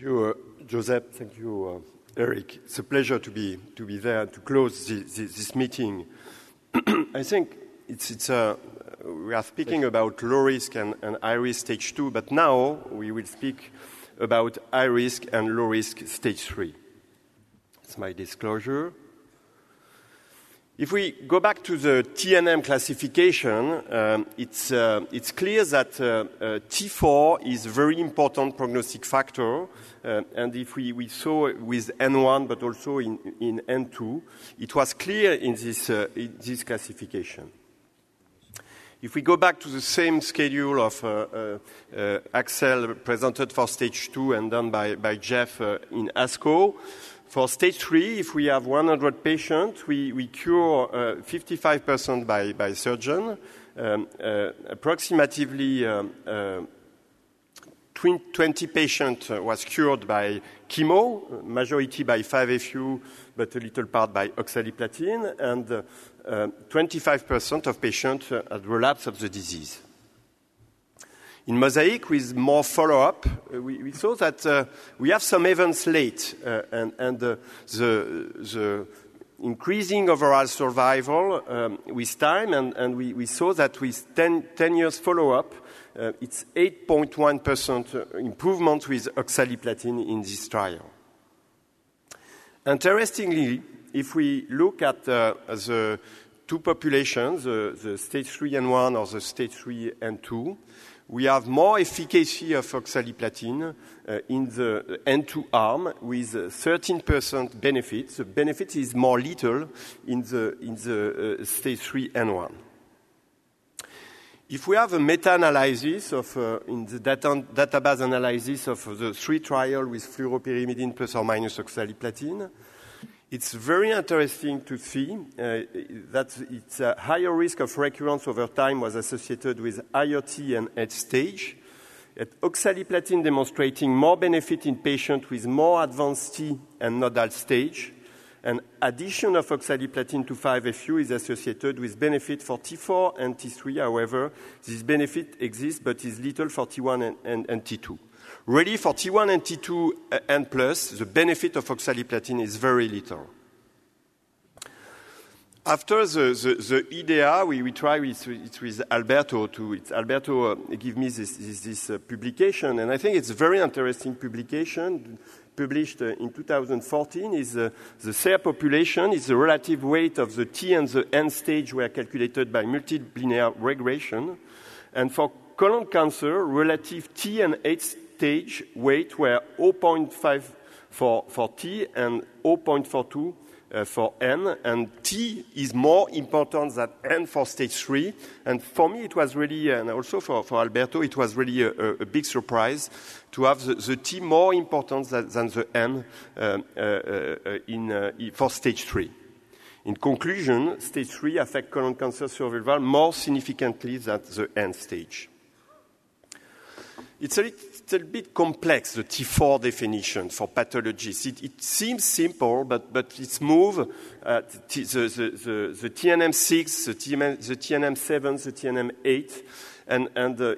Thank you, Josep. Thank you, Eric. It's a pleasure to be there to close this meeting. I think we are speaking about low risk and high risk stage 2, but now we will speak about high risk and low risk stage 3. That's my disclosure. If we go back to the TNM classification, it's clear that T4 is a very important prognostic factor, and if we saw with N1 but also in N2, it was clear in this classification. If we go back to the same schedule of Axel presented for stage 2 and done by Jeff in ASCO, for stage 3, if we have 100 patients, we cure 55% by surgeon, approximately 20 patients was cured by chemo, majority by 5-FU, but a little part by oxaliplatin, and 25% of patients had relapse of the disease. In Mosaic, with more follow-up, we saw that we have some events late, and the increasing overall survival with time, and we saw that with 10 years follow-up, it's 8.1% improvement with oxaliplatin in this trial. Interestingly, if we look at the two populations, the stage 3 and 1 or the stage 3 and 2, we have more efficacy of oxaliplatin in the N2 arm with 13% benefit. The benefit is more little in the stage 3 N1. If we have a meta-analysis of in the database analysis of the three trial with fluoropyrimidine plus or minus oxaliplatin, it's very interesting to see that it's a higher risk of recurrence over time was associated with higher T and H stage. At oxaliplatin demonstrating more benefit in patients with more advanced T and nodal stage. And addition of oxaliplatin to 5-FU is associated with benefit for T4 and T3. However, this benefit exists but is little for T1 and T2. Really, for T1 and T2 and plus, the benefit of oxaliplatin is very little. After the IDEA, we try with Alberto. Alberto gave me this publication, and I think it's a very interesting publication published in 2014. Is the SEER population is the relative weight of the T and the N stage were calculated by multilinear regression, and for colon cancer, relative T and H stage weight were 0.5 for T and 0.42 for N, and T is more important than N for stage 3. And for me, it was really, and also for Alberto, it was really a big surprise to have the T more important than the N for stage 3. In conclusion, stage 3 affects colon cancer survival more significantly than the N stage. It's a bit complex, the T4 definition for pathologists. It seems simple, but it's moved. The TNM6, the TNM7, the TNM8, and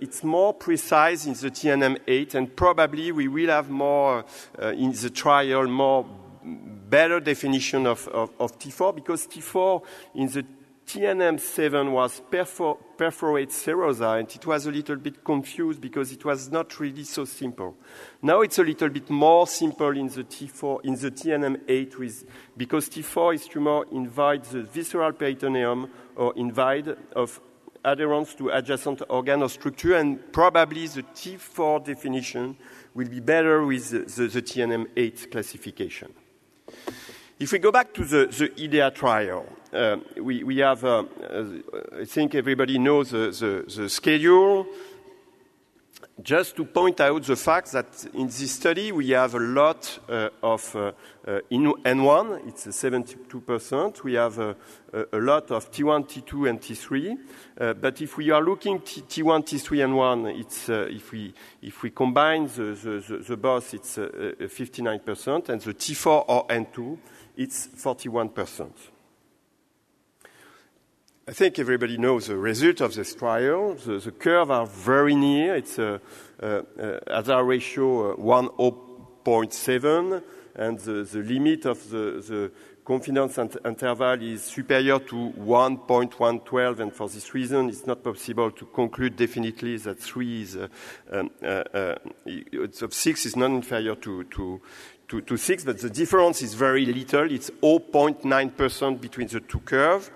it's more precise in the TNM8, and probably we will have more in the trial, more better definition of T4, because T4 in the TNM7 was perforate serozyte. It was a little bit confused because it was not really so simple. Now it's a little bit more simple in the T4, in the TNM8, because T4 is tumor invade the visceral peritoneum or invade of adherence to adjacent organ or structure, and probably the T4 definition will be better with the TNM8 classification. If we go back to the IDEA trial, we have, I think everybody knows the schedule. Just to point out the fact that in this study we have a lot of in N1, it's 72%. We have a lot of T1, T2, and T3. But if we are looking T1, T3, and N1, it's if we combine the both, it's 59%, and the T4 or N2, it's 41%. I think everybody knows the result of this trial. The curves are very near. It's a hazard ratio 1.0. 0.7, and the limit of the confidence interval is superior to 1.112, and for this reason it's not possible to conclude definitely that 6 is not inferior to 6, but the difference is very little. It's 0.9% between the two curves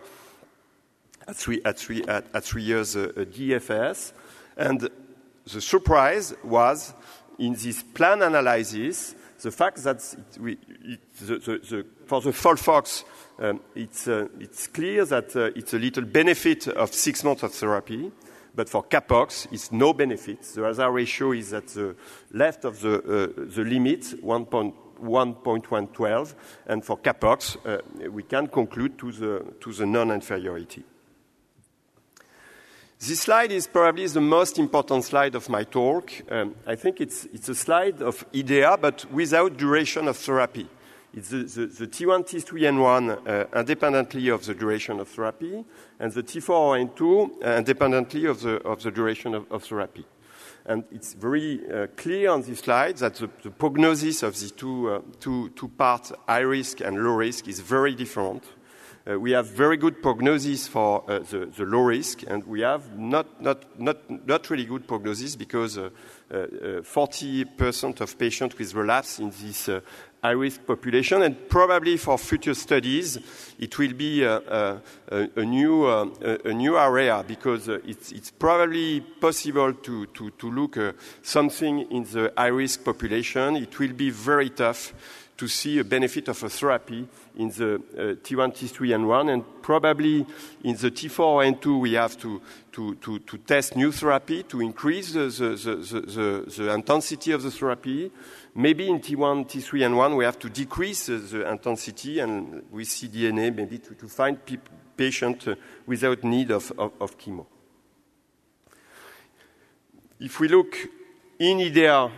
at three years DFS. And the surprise was in this plan analysis, the fact that for the Folfox, it's clear that it's a little benefit of 6 months of therapy, but for CapOx, it's no benefit. The hazard ratio is at the left of the limit, 1.112, and for CapOx, we can conclude to the non-inferiority. This slide is probably the most important slide of my talk. I think it's a slide of IDEA, but without duration of therapy. It's the T1, T3, N1 independently of the duration of therapy, and the T4, N2 independently of the duration of therapy. And it's very clear on this slide that the prognosis of the two parts, high risk and low risk, is very different. We have very good prognosis for the low risk, and we have not really good prognosis because 40% of patients with relapse in this high-risk population, and probably for future studies, it will be a new area, because it's probably possible to look something in the high-risk population. It will be very tough to see a benefit of a therapy in the T1, T3, N1, and probably in the T4, N2, we have to test new therapy to increase the intensity of the therapy. Maybe in T1, T3, N1, we have to decrease the intensity, and with cDNA, maybe to find patients without need of chemo. If we look in IDEA,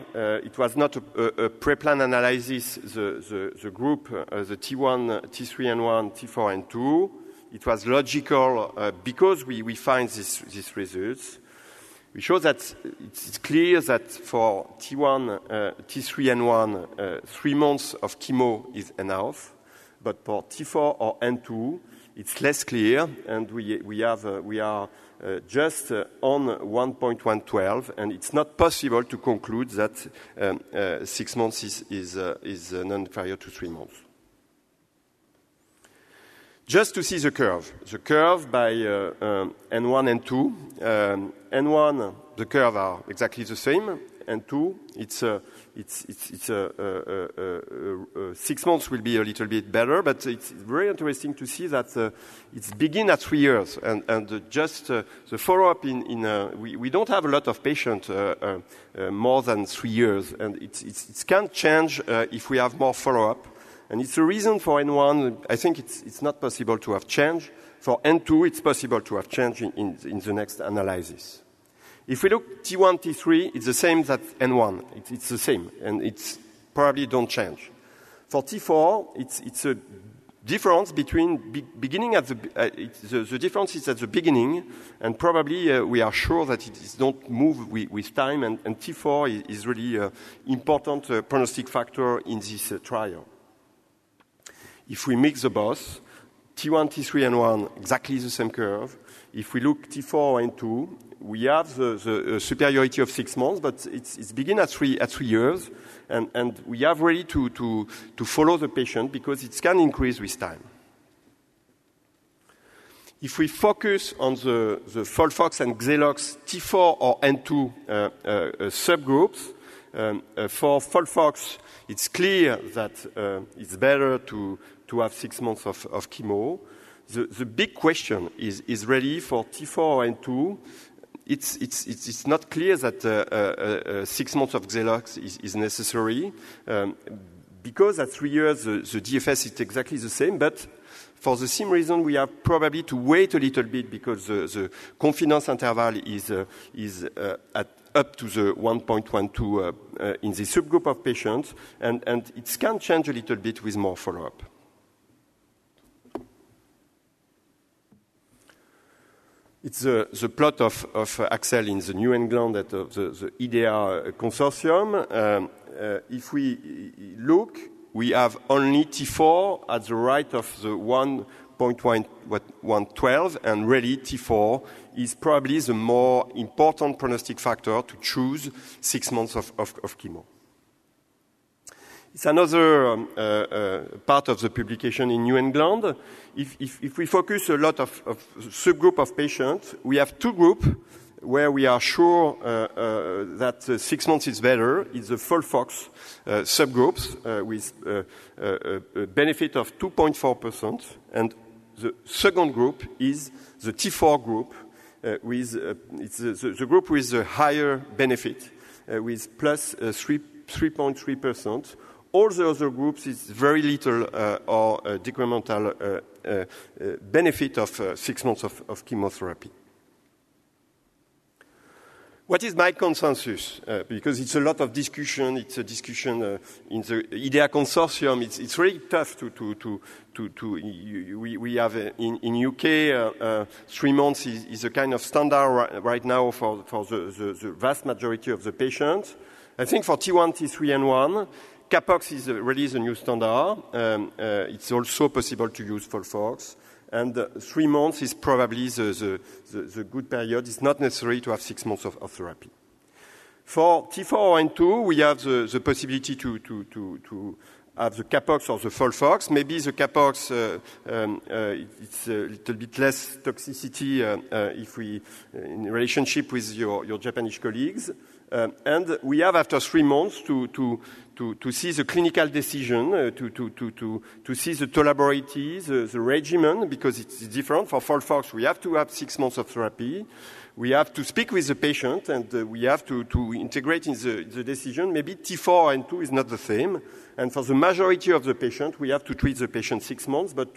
it was not a pre-plan analysis, the group, the T1, T3, N1, T4, N2. It was logical because we find these results. We show that it's clear that for T1, T3, N1, 3 months of chemo is enough, but for T4 or N2, it's less clear, and we are just on 1.112, and it's not possible to conclude that 6 months is non-inferior to 3 months. Just to see the curve by N1, N2. N1, the curve are exactly the same. N2, it's 6 months will be a little bit better, but it's very interesting to see that it's begin at 3 years, and just the follow-up we don't have a lot of patients more than 3 years, and it can change if we have more follow-up, and it's a reason for N1. I think it's not possible to have change. For N2, it's possible to have change in the next analysis. If we look T1, T3, it's the same that N1. It's the same, and it's probably don't change. For T4, it's a difference between beginning at the difference is at the beginning, and probably we are sure that it is don't move with time, and T4 is really an important prognostic factor in this trial. If we mix the both, T1, T3, N1, exactly the same curve. If we look T4, N2, we have the superiority of 6 months, but it's begin at three years, and we have really to follow the patient because it can increase with time. If we focus on the Folfox and Xelox T4 or N2 subgroups, for Folfox, it's clear that it's better to have 6 months of chemo. The big question is really for T4 or N2. It's not clear that 6 months of Xelox is necessary, because at 3 years the DFS is exactly the same, but for the same reason we have probably to wait a little bit because the confidence interval is at up to the 1.12 in the subgroup of patients, and it can change a little bit with more follow-up. It's the plot of Axel in the New England at the IDEA consortium. if we look, we have only T4 at the right of the 1.112, and really T4 is probably the more important prognostic factor to choose 6 months of chemo. It's another part of the publication in New England. If we focus a lot of subgroup of patients, we have two groups where we are sure that 6 months is better. It's the Fulfox subgroups with a benefit of 2.4%, and the second group is the T4 group, with it's the group with the higher benefit, with plus 3.3%. All the other groups is very little or decremental benefit of 6 months of chemotherapy. What is my consensus? Because it's a lot of discussion. It's a discussion in the IDEA consortium. It's really tough we have in UK 3 months is a kind of standard right now for the vast majority of the patients. I think for T1, T3, and 1, CapOx is really the new standard. It's also possible to use Folfox. And 3 months is probably the good period. It's not necessary to have 6 months of therapy. For T4 and 2, we have the possibility to have the CapOx or the Folfox. Maybe the CapOx, it's a little bit less toxicity if we, in relationship with your Japanese colleagues. And we have, after 3 months, to see the clinical decision, to see the tolerability, the regimen, because it's different. For Folfox, we have to have 6 months of therapy. We have to speak with the patient, and we have to integrate in the decision. Maybe T4 and 2 is not the same. And for the majority of the patient, we have to treat the patient 6 months, but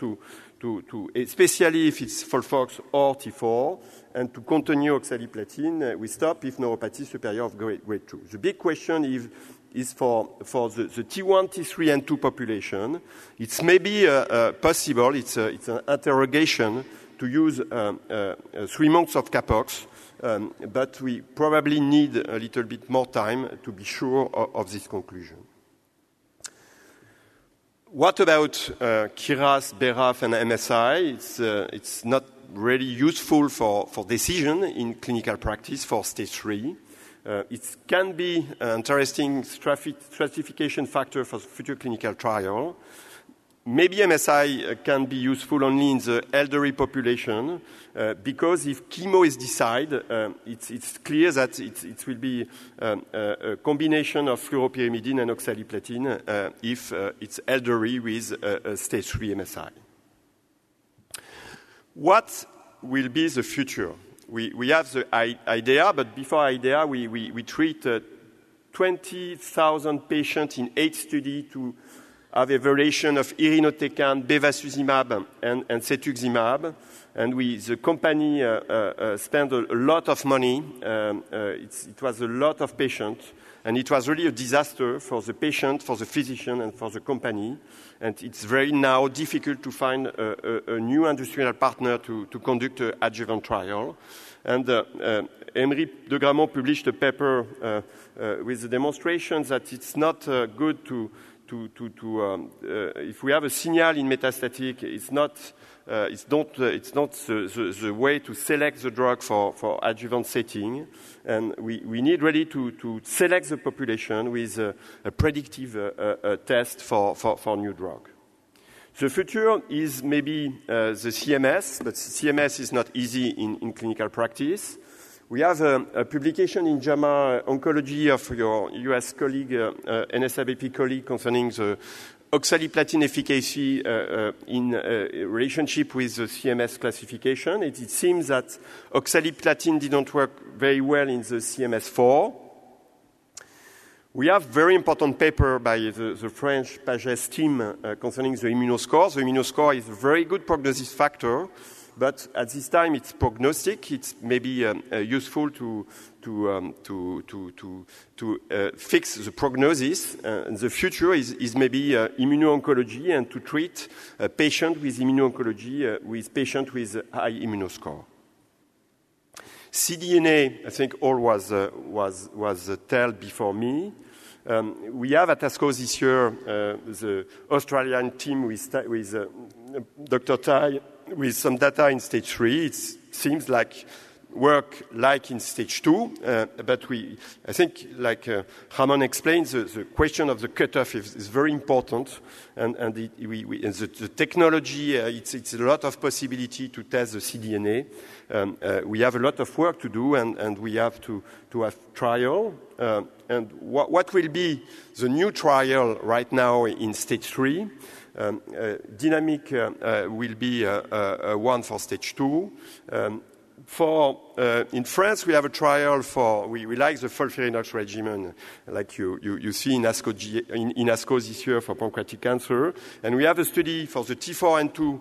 especially if it's Folfox or T4, and to continue oxaliplatin, we stop if neuropathy superior of grade 2. The big question is for the T1, T3, and 2 population. It's maybe possible, it's an interrogation, to use 3 months of CapOx, but we probably need a little bit more time to be sure of this conclusion. What about KRAS, BRAF, and MSI? It's not really useful for decision in clinical practice for stage 3. It can be an interesting stratification factor for future clinical trial. Maybe MSI can be useful only in the elderly population because if chemo is decided, it's clear that it will be a combination of fluoropyrimidine and oxaliplatin if it's elderly with stage 3 MSI. What will be the future? We have the IDEA, but before IDEA, we treat 20,000 patients in 8 studies to have evaluation of irinotecan, bevacizumab, and cetuximab. And the company spent a lot of money. It was a lot of patients. And it was really a disaster for the patient, for the physician, and for the company. And it's very now difficult to find a new industrial partner to conduct an adjuvant trial. And Emery de Gramont published a paper with the demonstration that it's not good if we have a signal in metastatic, it's not the way to select the drug for adjuvant setting, and we need really to select the population with a predictive test for new drug. The future is maybe the CMS, but CMS is not easy in clinical practice. We have a publication in JAMA Oncology of your US colleague, NSABP colleague, concerning the oxaliplatin efficacy in relationship with the CMS classification. It seems that oxaliplatin didn't work very well in the CMS4. We have very important paper by the French Pages team concerning the immunoscore. The immunoscore is a very good prognosis factor. But at this time, it's prognostic. It's maybe useful to fix the prognosis. And the future is maybe immuno-oncology and to treat a patient with immuno-oncology with patient with high immunoscore. cDNA, I think all was told before me. We have at ASCO this year the Australian team with Dr. Tai with some data in stage 3. It seems like work like in stage 2, but I think, like Ramon explains, the question of the cutoff is very important, and the technology, it's a lot of possibility to test the cDNA. We have a lot of work to do, and we have to have trial. And what will be the new trial right now in stage 3? Dynamic will be one for stage 2. In France, we have a trial for, we like the Folfirinox regimen, like you see in ASCO, in ASCO this year for pancreatic cancer. And we have a study for the T4N2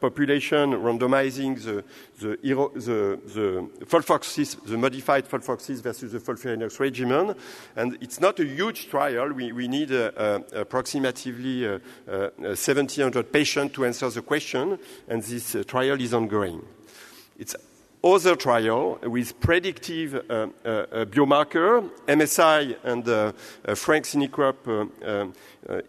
population randomizing the Fulfoxis, the modified Fulfoxis versus the Folfirinox regimen. And it's not a huge trial. We need approximately 1,700 patients to answer the question. And this trial is ongoing. It's other trial with predictive biomarker. MSI and Frank Sinecrop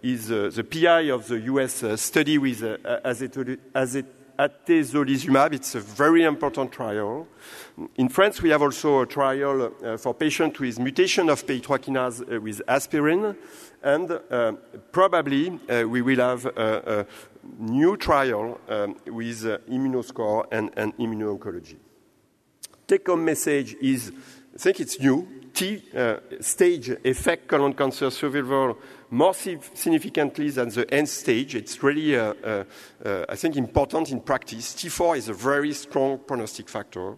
is the PI of the U.S. study with atezolizumab. It's a very important trial. In France, we have also a trial for patients with mutation of PI3 kinase with aspirin, and probably we will have a new trial with immunoscore and immuno-oncology. Take-home message is, I think it's new, T-stage effect colon cancer survival more significantly than the end stage. It's really, I think, important in practice. T4 is a very strong prognostic factor.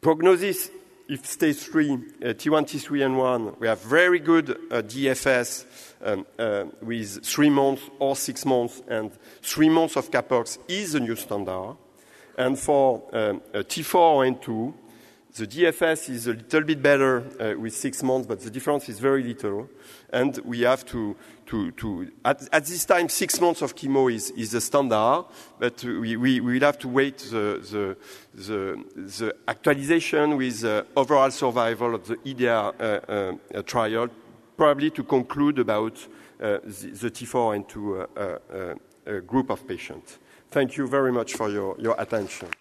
Prognosis, if stage 3, T1, T3, and 1, we have very good DFS with 3 months or 6 months, and 3 months of CapOx is the new standard. And for T4 and 2, the DFS is a little bit better with 6 months, but the difference is very little. And we have to at this time, 6 months of chemo is the standard, but we will have to wait the actualization with overall survival of the IDEA trial, probably to conclude about the T4 and 2 group of patients. Thank you very much for your attention.